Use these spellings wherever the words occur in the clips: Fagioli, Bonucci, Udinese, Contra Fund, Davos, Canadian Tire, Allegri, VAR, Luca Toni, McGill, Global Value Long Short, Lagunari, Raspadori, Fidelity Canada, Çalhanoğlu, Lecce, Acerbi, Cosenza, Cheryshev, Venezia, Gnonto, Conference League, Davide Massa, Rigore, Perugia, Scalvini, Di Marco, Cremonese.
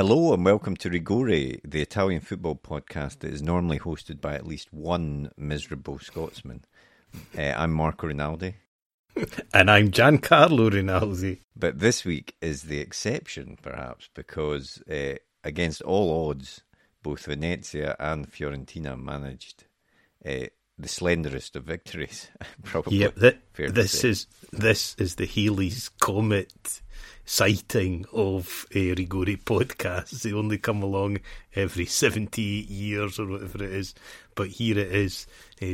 Hello and welcome to Rigore, the Italian football podcast that is normally hosted by at least one miserable Scotsman. I'm Marco Rinaldi. And I'm Giancarlo Rinaldi. But this week is the exception, perhaps, because against all odds, both Venezia and Fiorentina managed the slenderest of victories, probably. Yep, this is the Halley's Comet sighting of a Rigore podcast. They only come along every 70 years or whatever it is, but here it is.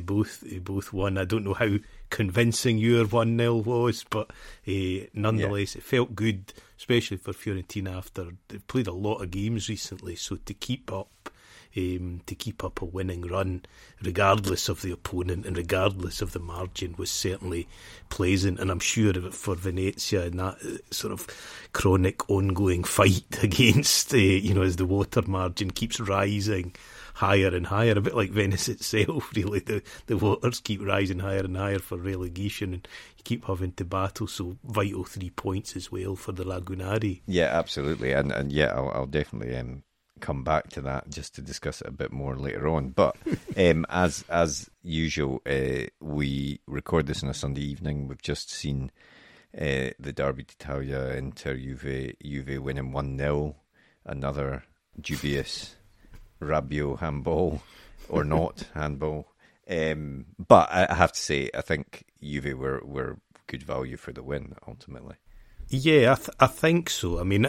Both won. I don't know how convincing your 1-0 was, but nonetheless, yeah, it felt good, especially for Fiorentina after they've played a lot of games recently. So to keep up a winning run, regardless of the opponent and regardless of the margin, was certainly pleasant. And I'm sure for Venezia, in that sort of chronic ongoing fight against, as the water margin keeps rising higher and higher, a bit like Venice itself, really. The waters keep rising higher and higher for relegation, and you keep having to battle, so vital 3 points as well for the Lagunari. Yeah, absolutely. And yeah, I'll definitely come back to that just to discuss it a bit more later on. But as usual, we record this on a Sunday evening. We've just seen the Derby d'Italia, Inter, Juve winning 1-0. Another dubious Rabiot handball, or not handball. But I have to say, I think Juve were good value for the win, ultimately. Yeah, I think so. I mean,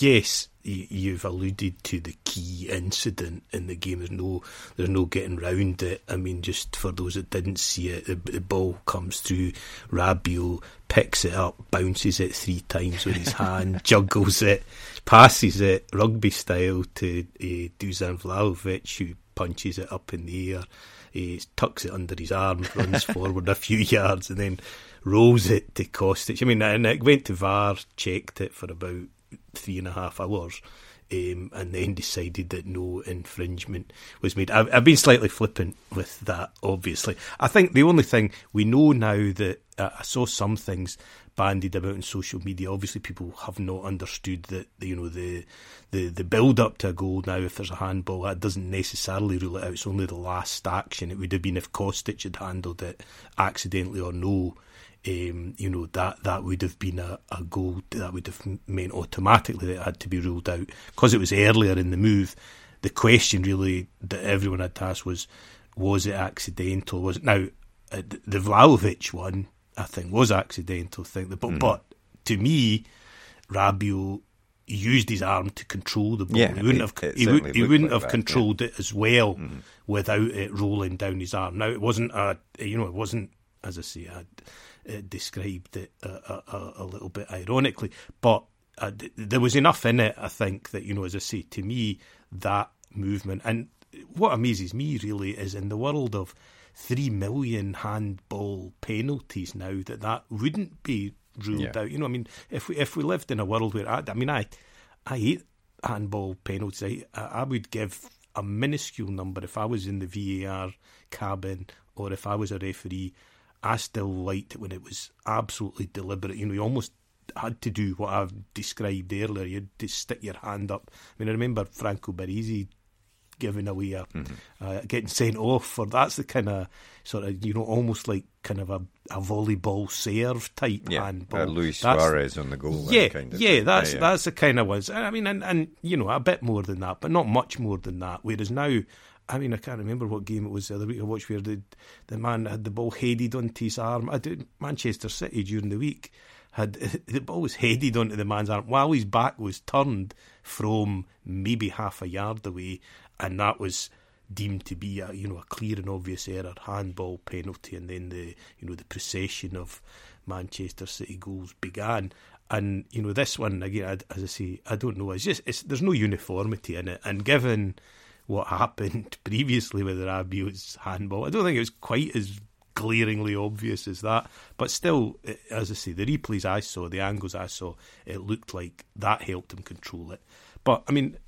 yes, you've alluded to the key incident in the game. There's no getting round it. I mean, just for those that didn't see it, the ball comes through, Rabiot picks it up, bounces it 3 times with his hand, juggles it, passes it rugby style to Dušan Vlajović, who punches it up in the air. He tucks it under his arm, runs forward a few yards, and then rolls it to Kostic. I mean, and it went to VAR, checked it for about 3.5 hours, and then decided that no infringement was made. I've been slightly flippant with that, obviously. I think the only thing we know now that I saw some things bandied about in social media. Obviously, people have not understood that the build up to a goal. Now, if there's a handball, that doesn't necessarily rule it out. It's only the last action. It would have been if Kostic had handled it accidentally or no. That would have been a goal. That would have meant automatically that it had to be ruled out because it was earlier in the move. The question really that everyone had to ask was it accidental? Was it now the Vlahovic one? I think was accidental. But to me, Rabiot used his arm to control the ball. Yeah, he wouldn't have controlled it as well without it rolling down his arm. Now it wasn't it wasn't. As I say, I described it a little bit ironically, but there was enough in it, I think, that, as I say, to me, that movement. And what amazes me, really, is in the world of 3 million handball penalties now, that wouldn't be ruled out. I mean, if we lived in a world where... I hate handball penalties. I would give a minuscule number if I was in the VAR cabin or if I was a referee. I still liked it when it was absolutely deliberate. You almost had to do what I've described earlier. You had to stick your hand up. I mean, I remember Franco Baresi giving away getting sent off for that's the kind of sort of almost like kind of a volleyball serve type handball. Luis Suarez on the goal. That's the kind of ones. I mean, and a bit more than that, but not much more than that. Whereas now. I mean, I can't remember what game it was the other week I watched where the man had the ball headed onto his arm. Manchester City during the week had the ball was headed onto the man's arm while his back was turned from maybe half a yard away, and that was deemed to be a clear and obvious error, handball penalty, and then the procession of Manchester City goals began. And this one again, as I say, I don't know. It's just there's no uniformity in it, and given what happened previously with Rabiot's handball, I don't think it was quite as glaringly obvious as that. But still, as I say, the replays I saw, the angles I saw, it looked like that helped him control it. But, I mean,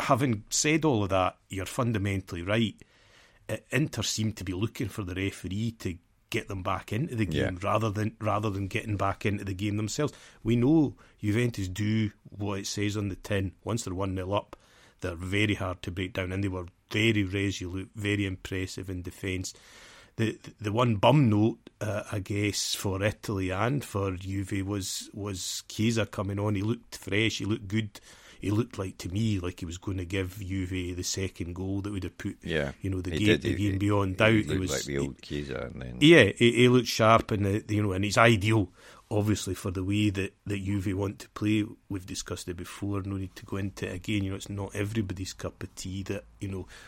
having said all of that, you're fundamentally right. Inter seemed to be looking for the referee to get them back into the game rather than getting back into the game themselves. We know Juventus do what it says on the tin. Once they're 1-0 up, they're very hard to break down, and they were very resolute, very impressive in defence. The one bum note, I guess, for Italy and for Juve was Chiesa coming on. He looked fresh, he looked good. He looked like, to me, like he was going to give Juve the second goal that would have put the game beyond doubt. He looked like the old Chiesa. He looked sharp, and he's ideal, obviously, for the way that Juve want to play. We've discussed it before, no need to go into it again. It's not everybody's cup of tea that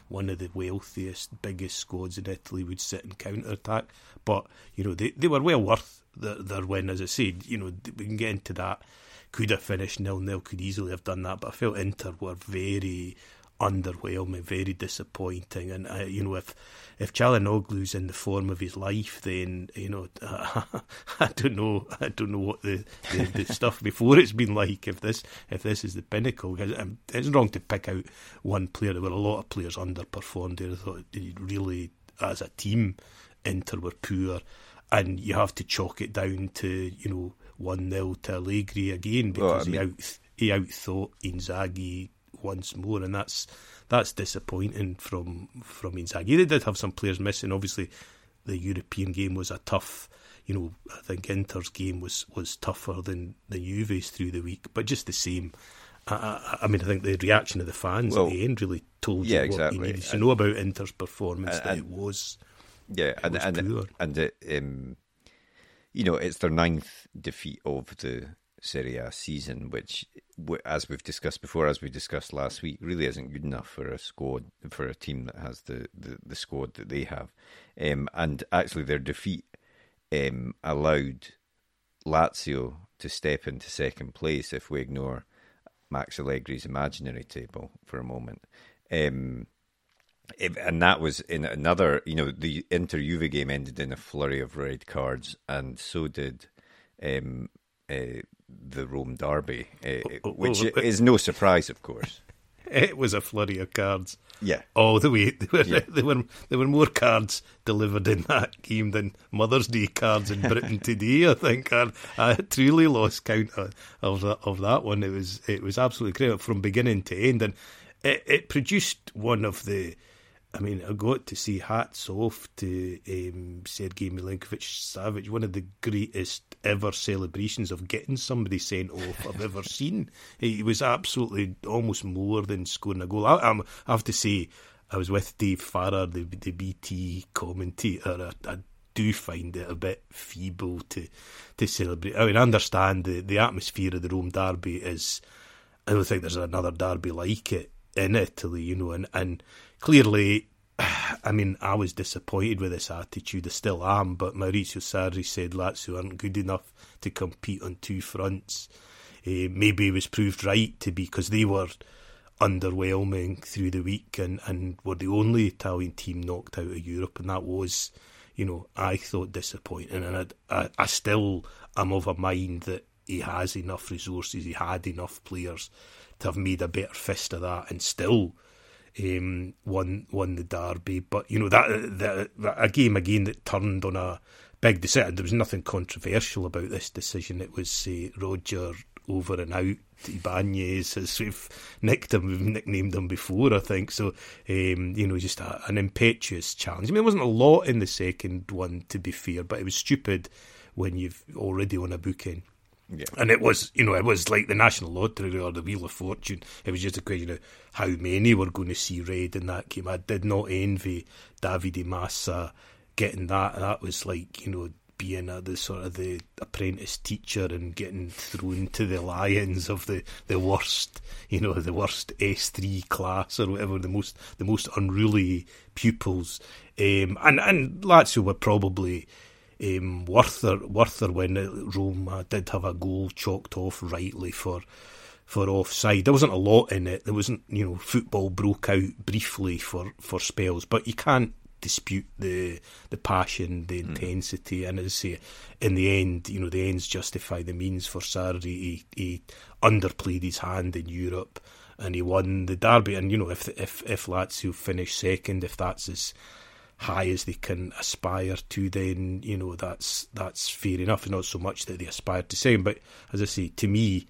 one of the wealthiest, biggest squads in Italy would sit and counter-attack. But they were well worth their win, as I said. We can get into that. Could have finished 0-0, could easily have done that, but I felt Inter were very underwhelming, very disappointing. And if Çalhanoğlu's in the form of his life, then I don't know what the stuff before it's been like. If this is the pinnacle, it's wrong to pick out one player. There were a lot of players underperformed there. I thought really, as a team, Inter were poor, and you have to chalk it down to 1-0 to Allegri again, because he outthought Inzaghi once more, and that's disappointing from Inzaghi. They did have some players missing. Obviously, the European game was a tough. I think Inter's game was tougher than the Juve's through the week, but just the same. I think the reaction of the fans at the end really told you what you needed to know about Inter's performance. It was poor. It's their 9th defeat of the Serie A season, which, as we've discussed before, as we discussed last week, really isn't good enough for a squad, for a team that has the squad that they have. And actually, their defeat allowed Lazio to step into second place, if we ignore Max Allegri's imaginary table for a moment. And that was in another, the Inter-Juve game ended in a flurry of red cards, and so did the Rome derby, which is no surprise, of course. It was a flurry of cards. Yeah. All the way. There were more cards delivered in that game than Mother's Day cards in Britain today, I think. I truly lost count of that one. It was absolutely great from beginning to end, and it produced one of the... I got to see, hats off to Sergei Milinkovic-Savic, one of the greatest ever celebrations of getting somebody sent off I've ever seen. He was absolutely almost more than scoring a goal. I have to say, I was with Dave Farrar, the BT commentator. I do find it a bit feeble to celebrate. I understand the atmosphere of the Rome derby is... I don't think there's another derby like it in Italy, and clearly, I was disappointed with this attitude. I still am, but Maurizio Sarri said Lazio aren't good enough to compete on two fronts. Maybe he was proved right to be, because they were underwhelming through the week and were the only Italian team knocked out of Europe, and that was, I thought, disappointing. And I still am of a mind that he has enough resources, he had enough players to have made a better fist of that, and still won the derby. But that a game again that turned on a big decision. There was nothing controversial about this decision. It was Roger over and out. Ibanez, as we've nicknamed him before, I think. So just an impetuous challenge. It wasn't a lot in the second one, to be fair, but it was stupid when you've already on a booking. Yeah. And it was, it was like the National Lottery or the Wheel of Fortune. It was just a question of how many were going to see red in that game. I did not envy Davide Massa getting that. That was like, being the apprentice teacher and getting thrown to the lions of the worst, the worst S3 class or whatever, the most unruly pupils. And Lazio were probably... worth their win. Roma did have a goal chalked off rightly for offside. There wasn't a lot in it. There wasn't, football broke out briefly for spells, but you can't dispute the passion, the intensity, and as I say, in the end, the ends justify the means. For Sarri, he underplayed his hand in Europe, and he won the derby. And if Lazio finish second, if that's his high as they can aspire to, then, you know, that's fair enough. It's not so much that they aspire to same, but as I say, to me,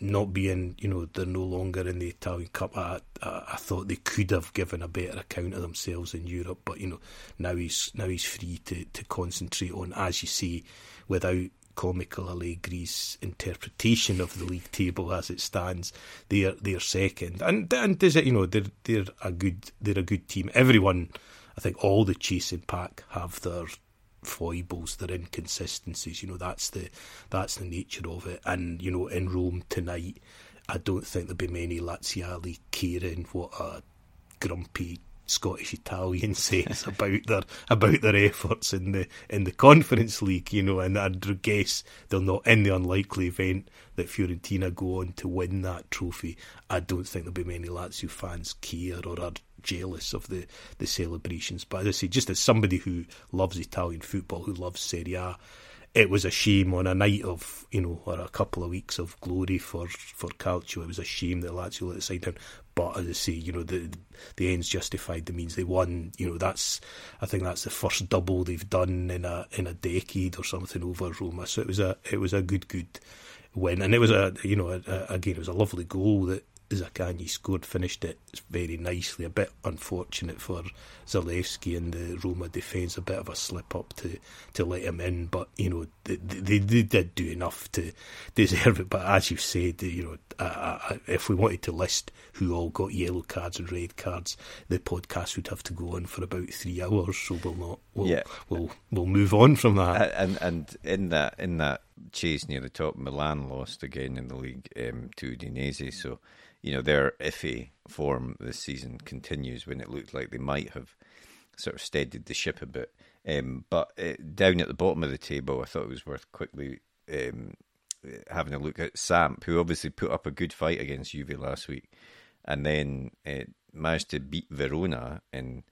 not being, you know, they're no longer in the Italian Cup, I thought they could have given a better account of themselves in Europe. But, you know, now he's free to concentrate on, as you say, without comical Allegri's interpretation of the league table as it stands, they're second. And does it, you know, they're a good team. Everyone, I think, all the chasing pack have their foibles, their inconsistencies. You know, that's the nature of it. And, you know, in Rome tonight, I don't think there'll be many Laziali caring what a grumpy Scottish Italian says about their efforts in the Conference League, you know, and I guess they'll not, in the unlikely event that Fiorentina go on to win that trophy, I don't think there'll be many Lazio fans care or are jealous of the celebrations. But as I say, just as somebody who loves Italian football, who loves Serie A, it was a shame on a night of, you know, or a couple of weeks of glory for Calcio. It was a shame that Lazio let the side down. But as I say, you know, the ends justified the means. They won. You know, I think that's the first double they've done in a decade or something over Roma. So it was a good win, and it was again, it was a lovely goal that Zaccagni scored, finished it very nicely. A bit unfortunate for Zalewski and the Roma defence, a bit of a slip up to let him in, but, you know, they did do enough to deserve it. But as you've said, you know, if we wanted to list who all got yellow cards and red cards, the podcast would have to go on for about 3 hours, so we'll move on from that. And in that chase near the top, Milan lost again in the league to Udinese, so, you know, their iffy form this season continues when it looked like they might have sort of steadied the ship a bit. But down at the bottom of the table, I thought it was worth quickly having a look at Samp, who obviously put up a good fight against Juve last week and then managed to beat Verona. And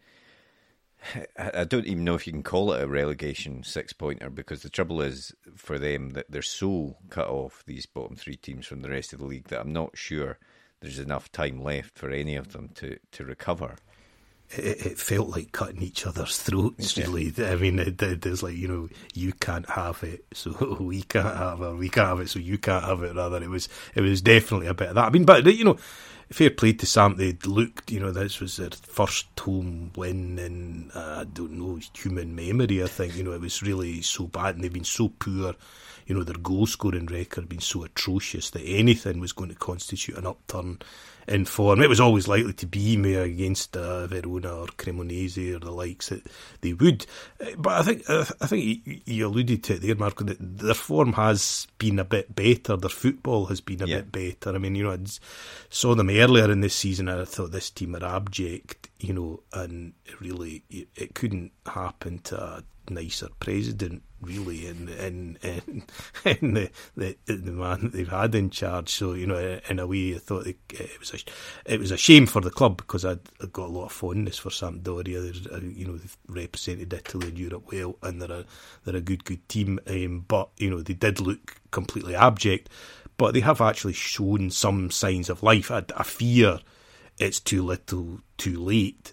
I don't even know if you can call it a relegation six-pointer, because the trouble is for them that they're so cut off, these bottom three teams, from the rest of the league, that I'm not sure there's enough time left for any of them to recover. It felt like cutting each other's throats, really. Yeah. I mean, there's like, you know, you can't have it, so we can't have it, we can't have it, so you can't have it, rather. It was definitely a bit of that. I mean, but, you know, fair play to Sam. They looked, you know, this was their first home win in, I don't know, human memory, I think. You know, it was really so bad, and they've been so poor. You know, their goal-scoring record had been so atrocious that anything was going to constitute an upturn in form. It was always likely to be maybe against Verona or Cremonese or the likes that they would. But I think you alluded to it there, Marco, that their form has been a bit better. Their football has been a bit better. I mean, you know, I saw them earlier in this season and I thought this team are abject, you know, and really it couldn't happen to a nicer president, really, in the man that they've had in charge. So, you know, in a way, I thought it was a shame for the club, because I got a lot of fondness for Sampdoria. You know, they've represented Italy and Europe well, and they're a good team. But, you know, they did look completely abject, but they have actually shown some signs of life. I fear it's too little, too late.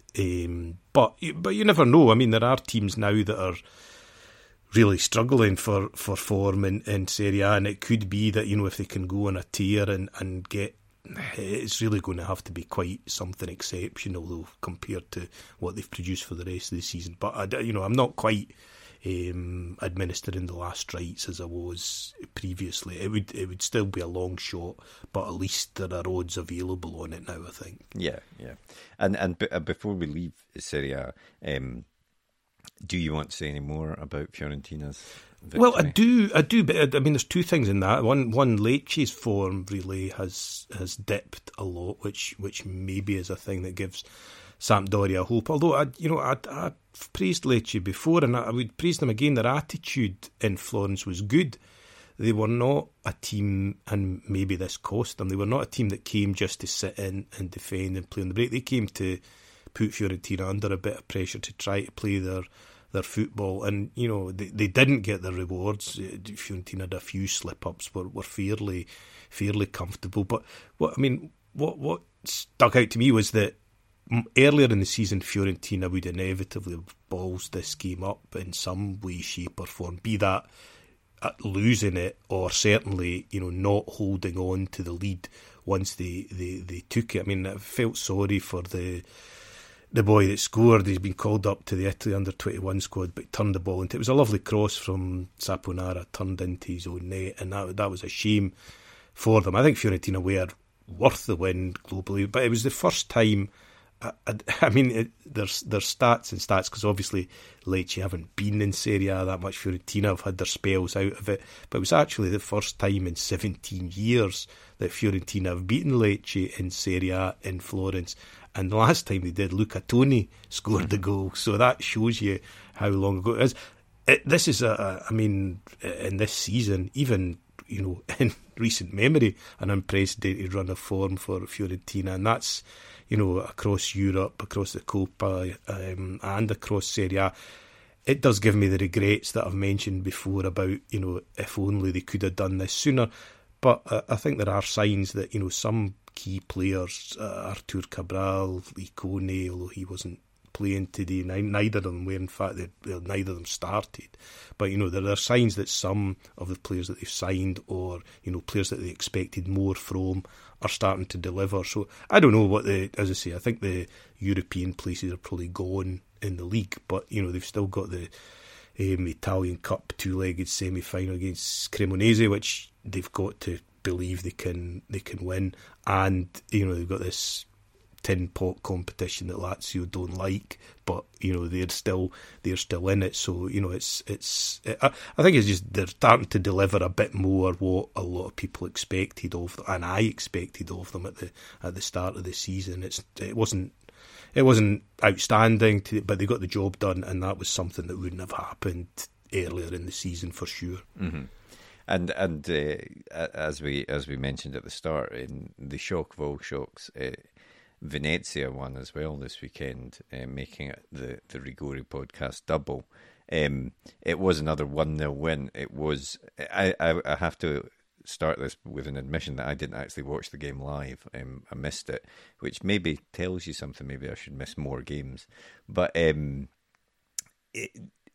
But you never know. I mean, there are teams now that are really struggling for form in Serie A, and it could be that, you know, if they can go on a tear and get, it's really going to have to be quite something exceptional, though, compared to what they've produced for the rest of the season. But, you know, I'm not quite administering the last rites as I was previously. It would still be a long shot, but at least there are odds available on it now, I think. Yeah. And before we leave Serie A, do you want to say any more about Fiorentina's victory? Well, I do. But I mean, there's two things in that. One, Lecce's form really has dipped a lot, which maybe is a thing that gives Sampdoria hope. Although I've praised Lecce before, and I would praise them again. Their attitude in Florence was good. They were not a team, and maybe this cost them, they were not a team that came just to sit in and defend and play on the break. They came to put Fiorentina under a bit of pressure to try to play their football, and, you know, they didn't get their rewards. Fiorentina had a few slip-ups, were fairly comfortable. But what stuck out to me was that Earlier in the season, Fiorentina would inevitably have balls this game up in some way, shape or form, be that losing it or certainly, you know, not holding on to the lead once they took it. I mean, I felt sorry for the boy that scored. He's been called up to the Italy under-21 squad, but turned the ball into, it was a lovely cross from Saponara, turned into his own net, and that was a shame for them. I think Fiorentina were worth the win globally, but it was the first time. There's stats and stats, because obviously Lecce haven't been in Serie A that much. Fiorentina have had their spells out of it, but it was actually the first time in 17 years that Fiorentina have beaten Lecce in Serie A in Florence, and the last time they did, Luca Toni scored the goal, so that shows you how long ago it is. In this season, even, you know, in recent memory, an unprecedented run of form for Fiorentina, and that's, you know, across Europe, across the Copa, and across Serie A. It does give me the regrets that I've mentioned before about, you know, if only they could have done this sooner. But I think there are signs that, you know, some key players, Artur Cabral, Icone, although he wasn't playing today, neither of them were, in fact, neither of them started. But, you know, there are signs that some of the players that they've signed, or, you know, players that they expected more from, are starting to deliver. So I don't know what as I say, I think the European places are probably gone in the league, but, you know, they've still got the Italian Cup two-legged semi-final against Cremonese, which they've got to believe they can win, and, you know, they've got this tin pot competition that Lazio don't like, but, you know, they're still in it. So, you know, I think it's just they're starting to deliver a bit more what a lot of people expected of them, and I expected of them at the start of the season. It wasn't outstanding, but they got the job done, and that was something that wouldn't have happened earlier in the season for sure. Mm-hmm. And as we mentioned at the start, in the shock of all shocks. Venezia won as well this weekend, making it the Rigore podcast double. It was another 1-0 win. It was. I have to start this with an admission that I didn't actually watch the game live. I missed it, which maybe tells you something. Maybe I should miss more games. But it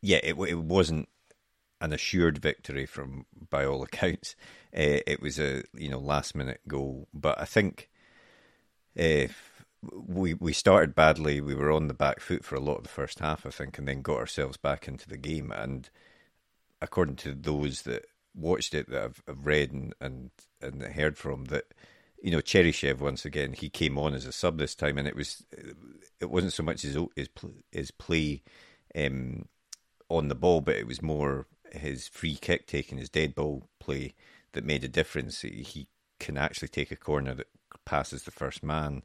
wasn't an assured victory by all accounts. It was a, you know, last minute goal. But I think. We started badly. We were on the back foot for a lot of the first half, I think, and then got ourselves back into the game. And according to those that watched it, that I've read and heard from, that, you know, Cheryshev, once again, he came on as a sub this time, and it wasn't so much his play on the ball, but it was more his free kick taking, his dead ball play that made a difference. He can actually take a corner that passes the first man,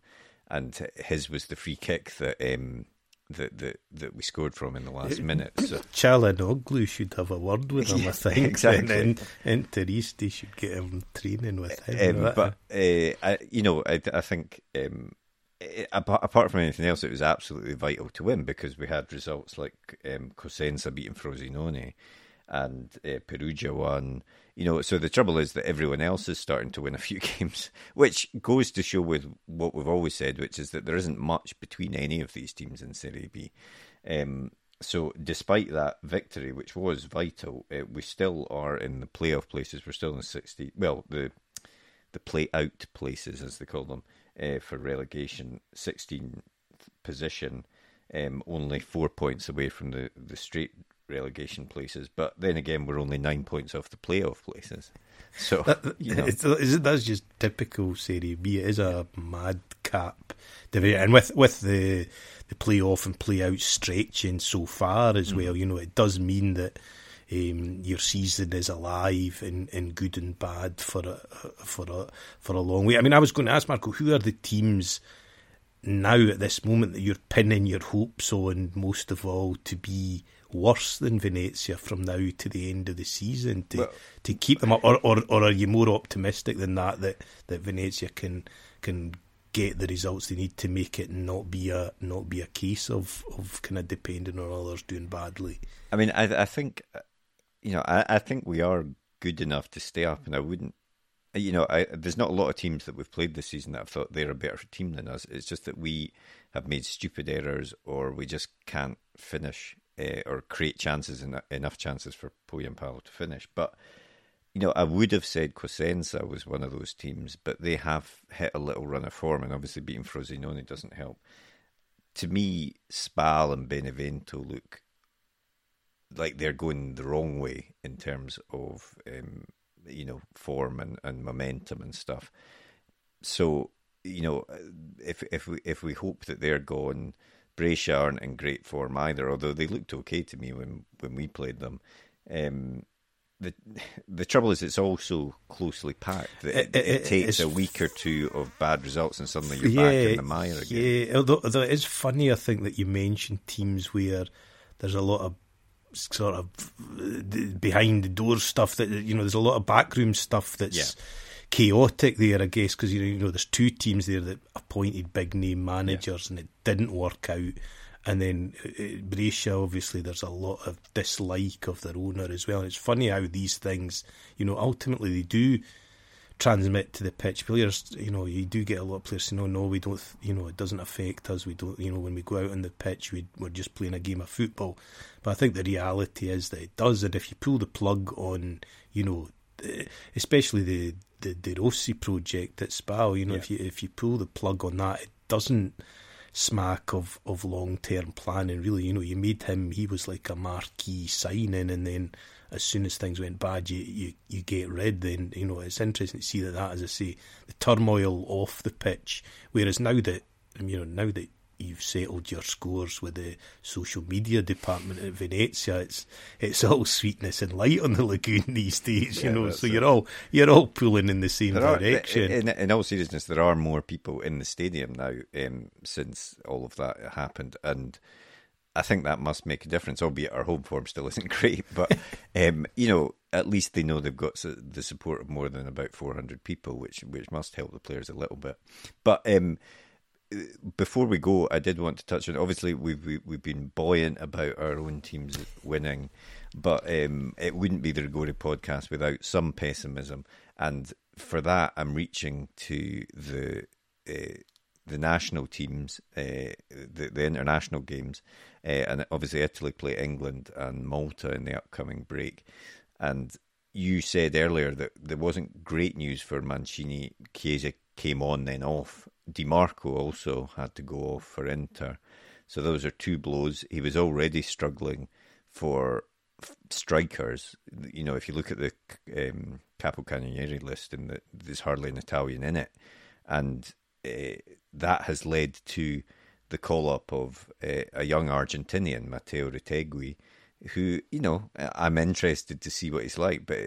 and his was the free kick that we scored from in the last minute. So Çalhanoğlu should have a word with him, I think. Exactly. And Teristi should get him training with him. I think apart from anything else, it was absolutely vital to win, because we had results like Cosenza beating Frosinone and Perugia won. You know, so the trouble is that everyone else is starting to win a few games, which goes to show with what we've always said, which is that there isn't much between any of these teams in Serie B. So despite that victory, which was vital, we still are in the playoff places. We're still in the 16th, well, the play-out places, as they call them, for relegation, 16th position, only 4 points away from the straight relegation places, but then again, we're only 9 points off the playoff places. So you know. That's just typical Serie B. It is a madcap division, and with the playoff and playout stretching so far as well, you know, it does mean that your season is alive and good and bad for a long way. I mean, I was going to ask Marco, who are the teams now at this moment that you're pinning your hopes on most of all to be worse than Venezia from now to the end of the season to keep them up, or are you more optimistic than that Venezia can get the results they need to make it and not be a case of kind of depending on others doing badly? I mean, I think, you know, I think we are good enough to stay up, and I wouldn't you know, there's not a lot of teams that we've played this season that I've thought they're a better team than us. It's just that we have made stupid errors, or we just can't finish or create chances, enough chances for Pohjanpalo to finish. But, you know, I would have said Cosenza was one of those teams, but they have hit a little run of form, and obviously beating Frosinone doesn't help. To me, Spal and Benevento look like they're going the wrong way in terms of, you know, form and momentum and stuff. So, you know, if we hope that they're gone, Brescia aren't in great form either, although they looked okay to me when we played them. The trouble is it's also closely packed. It takes a week or two of bad results and suddenly you're back in the mire again. Yeah, although it is funny, I think, that you mentioned teams where there's a lot of sort of behind the door stuff, that, you know, there's a lot of backroom stuff that's chaotic there, I guess, because, you know, there's two teams there that appointed big name managers and it didn't work out. And then Brescia, obviously, there's a lot of dislike of their owner as well. And it's funny how these things, you know, ultimately they do transmit to the pitch. Players, you know, you do get a lot of players saying, "No, no, we don't. You know, it doesn't affect us. We don't. You know, when we go out on the pitch, we're just playing a game of football." But I think the reality is that it does. And if you pull the plug on, you know, especially the De Rossi project at Spal, you know, if you pull the plug on that, it doesn't smack of long-term planning, really. You know, you made him, he was like a marquee signing, and then as soon as things went bad, you get rid. Then, you know, it's interesting to see that, as I say, the turmoil off the pitch, whereas now that you've settled your scores with the social media department at Venezia, it's all sweetness and light on the lagoon these days, you know. So you're all pulling in the same direction. In all seriousness, there are more people in the stadium now since all of that happened, and I think that must make a difference. Albeit our home form still isn't great, but you know, at least they know they've got the support of more than about 400 people, which must help the players a little bit. But before we go, I did want to touch on, obviously we've been buoyant about our own teams winning, but it wouldn't be the Rigore podcast without some pessimism, and for that I'm reaching to the national teams, the international games, and obviously Italy play England and Malta in the upcoming break. And you said earlier that there wasn't great news for Mancini. Chiesa came on then off. Di Marco also had to go off for Inter. So those are two blows. He was already struggling for strikers. You know, if you look at the Capocannonieri list, and there's hardly an Italian in it. And that has led to the call-up of a young Argentinian, Matteo Retegui, who, you know, I'm interested to see what he's like, but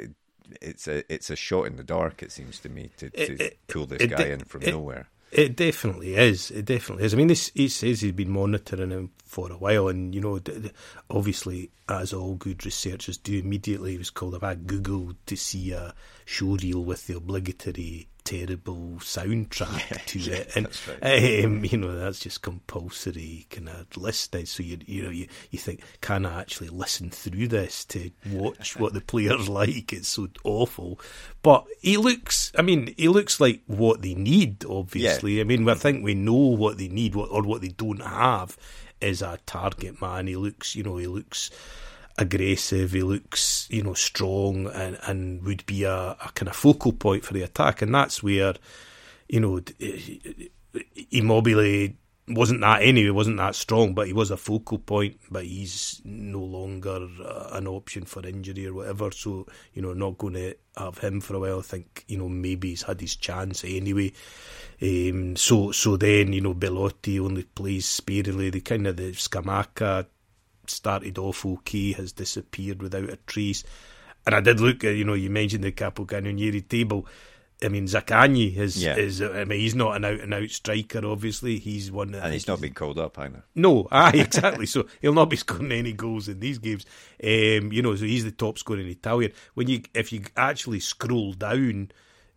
it's a shot in the dark, it seems to me, to pull this guy in from nowhere. It definitely is. It definitely is. I mean, he says he's been monitoring him for a while, and, you know, obviously, as all good researchers do, immediately he was called up. I googled to see a showreel with the obligatory terrible soundtrack to it, and that's right. You know, that's just compulsory kind of listed. So you think, can I actually listen through this to watch what the players like? It's so awful. But he looks like what they need. Obviously, yeah. I mean, I think we know what they need, or what they don't have is a target man. He looks aggressive, he looks, you know, strong, and would be a kind of focal point for the attack. And that's where, you know, Immobile wasn't that anyway, wasn't that strong, but he was a focal point. But he's no longer an option for injury or whatever, so, you know, not going to have him for a while. I think, you know, maybe he's had his chance anyway. So then, you know, Belotti only plays sparingly. The Scamacca started off okay, has disappeared without a trace. And I did look at, you know, you mentioned the Capocannonieri table. I mean, Zaccagni is I mean, he's not an out-and-out striker, obviously. He's one that... And he's not been called up either. No, exactly. So he'll not be scoring any goals in these games. You know, so he's the top scorer in Italian. If you actually scroll down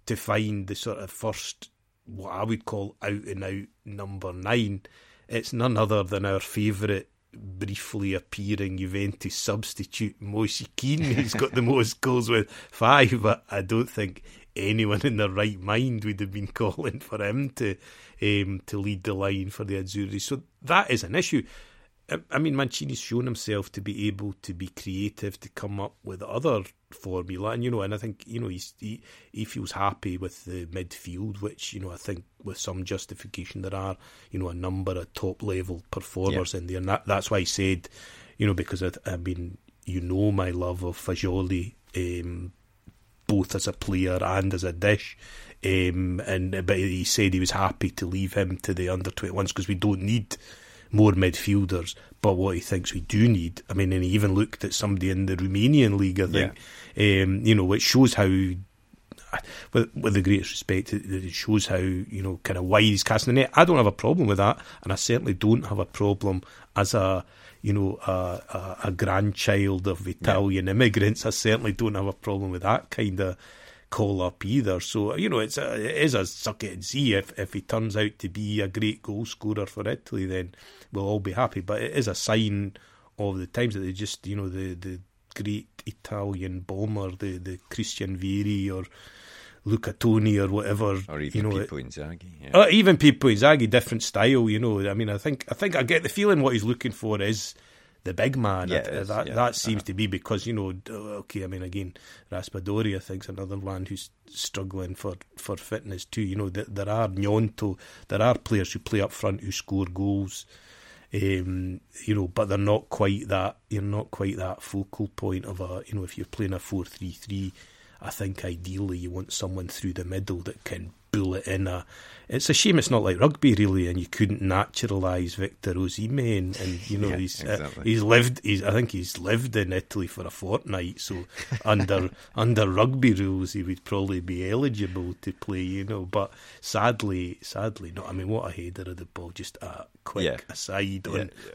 to find the sort of first, what I would call out-and-out number 9, it's none other than our favourite briefly appearing Juventus substitute, Moise Kean. He's got the most goals with 5, but I don't think anyone in their right mind would have been calling for him to lead the line for the Azzurri. So that is an issue. I mean, Mancini's shown himself to be able to be creative, to come up with other formula, and I think he feels happy with the midfield, which I think with some justification there are a number of top level performers in there, and that's why I said because I mean my love of Fagioli, both as a player and as a dish. But he said he was happy to leave him to the under-21s because we don't need more midfielders, but what he thinks we do need, I mean, and he even looked at somebody in the Romanian league, I think, which shows how, with the greatest respect, it shows how, kind of why he's casting the net. I don't have a problem with that, and I certainly don't have a problem as a grandchild of Italian immigrants. I certainly don't have a problem with that kind of call up either. So it is a suck it and see. If he turns out to be a great goal scorer for Italy, then we'll all be happy. But it is a sign of the times that they just the great Italian bomber, the Christian Vieri or Luca Toni or whatever, or even Pippo Inzaghi. Even Pippo Inzaghi, different style. I mean, I think I get the feeling what he's looking for is the big man. That seems to be because again, Raspadori, I think, is another one who's struggling for fitness too. There are Gnonto, there are players who play up front who score goals, but they're not quite that. You're not quite that focal point of a. If you're playing a 4-3-3, I think ideally you want someone through the middle that can bullet in a. It's a shame it's not like rugby really, and you couldn't naturalise Victor Osimhen, and exactly. I think he's lived in Italy for a fortnight, so under rugby rules he would probably be eligible to play, but sadly not. I mean, what a header of the ball. Just a quick aside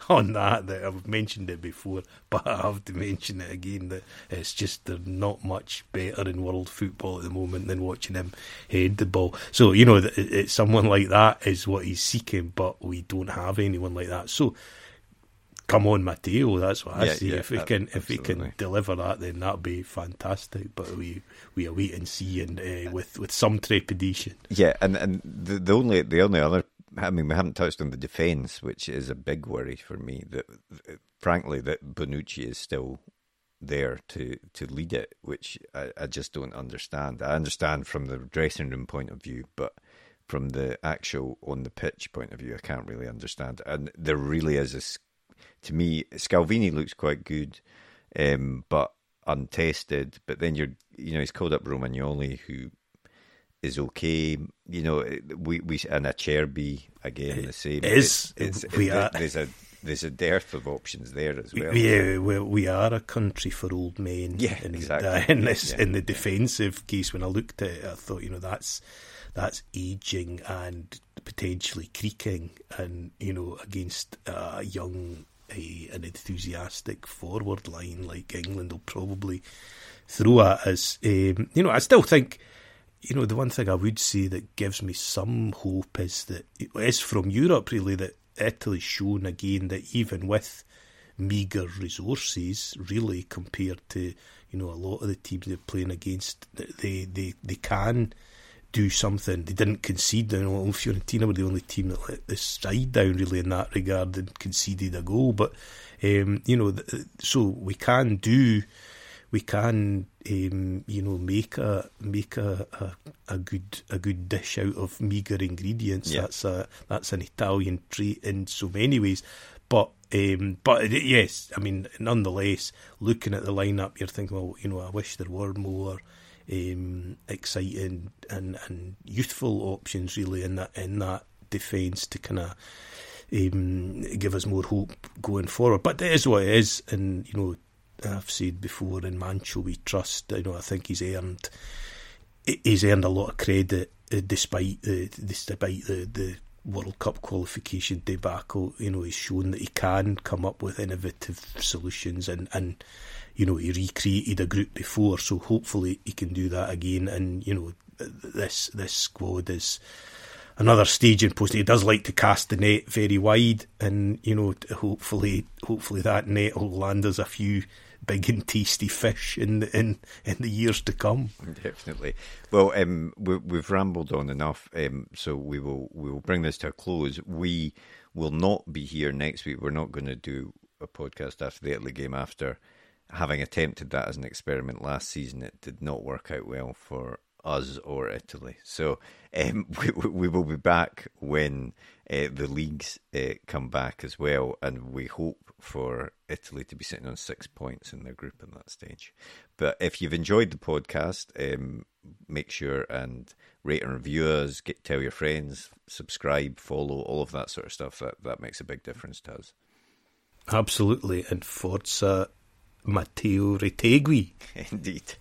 on that I've mentioned it before, but I have to mention it again, that it's just they're not much better in world football at the moment than watching him head the ball. So it's someone like that is what he's seeking, but we don't have anyone like that. So come on, Matteo, that's what I say. If we can deliver that, then that'd be fantastic. But we await and see, and with some trepidation. Yeah, and the only other, I mean, we haven't touched on the defence, which is a big worry for me. That frankly, that Bonucci is still there to lead it, which I just don't understand. I understand from the dressing room point of view, but from the actual on the pitch point of view, I can't really understand. And there really is to me, Scalvini looks quite good, but untested. But then he's called up Romagnoli, who is okay. We and Acerbi again the same. There's a dearth of options there as well. Yeah, we are a country for old men. Yeah, exactly. In the defensive case, when I looked at it, I thought, that's ageing and potentially creaking, and against a young, an enthusiastic forward line like England will probably throw at us. I still think. The one thing I would say that gives me some hope is that it's from Europe really, that Italy's shown again that even with meagre resources, really compared to a lot of the teams they're playing against, they can do something. They didn't concede. Fiorentina were the only team that let the side down really in that regard and conceded a goal. But so we can do. We can, make a good dish out of meagre ingredients. Yeah. That's an Italian trait in so many ways. But yes, I mean, nonetheless, looking at the lineup, you're thinking, well, I wish there were more exciting and youthful options really in that defence to kind of give us more hope going forward. But it is what it is, and I've said before, in Mancho we trust. I think he's earned a lot of credit despite the World Cup qualification debacle. He's shown that he can come up with innovative solutions, and he recreated a group before, so hopefully he can do that again. And this squad is another stage in post. He does like to cast the net very wide, and hopefully that net will land us a few big and tasty fish in the years to come. Definitely. Well, we've rambled on enough, so we will bring this to a close. We will not be here next week. We're not going to do a podcast after the Italy game, after having attempted that as an experiment last season. It did not work out well for us or Italy. So we will be back when the leagues come back as well, and we hope for Italy to be sitting on 6 points in their group in that stage. But if you've enjoyed the podcast, make sure and rate and review us, tell your friends, subscribe, follow, all of that sort of stuff. That makes a big difference to us. Absolutely, and Forza Matteo Retegui. Indeed.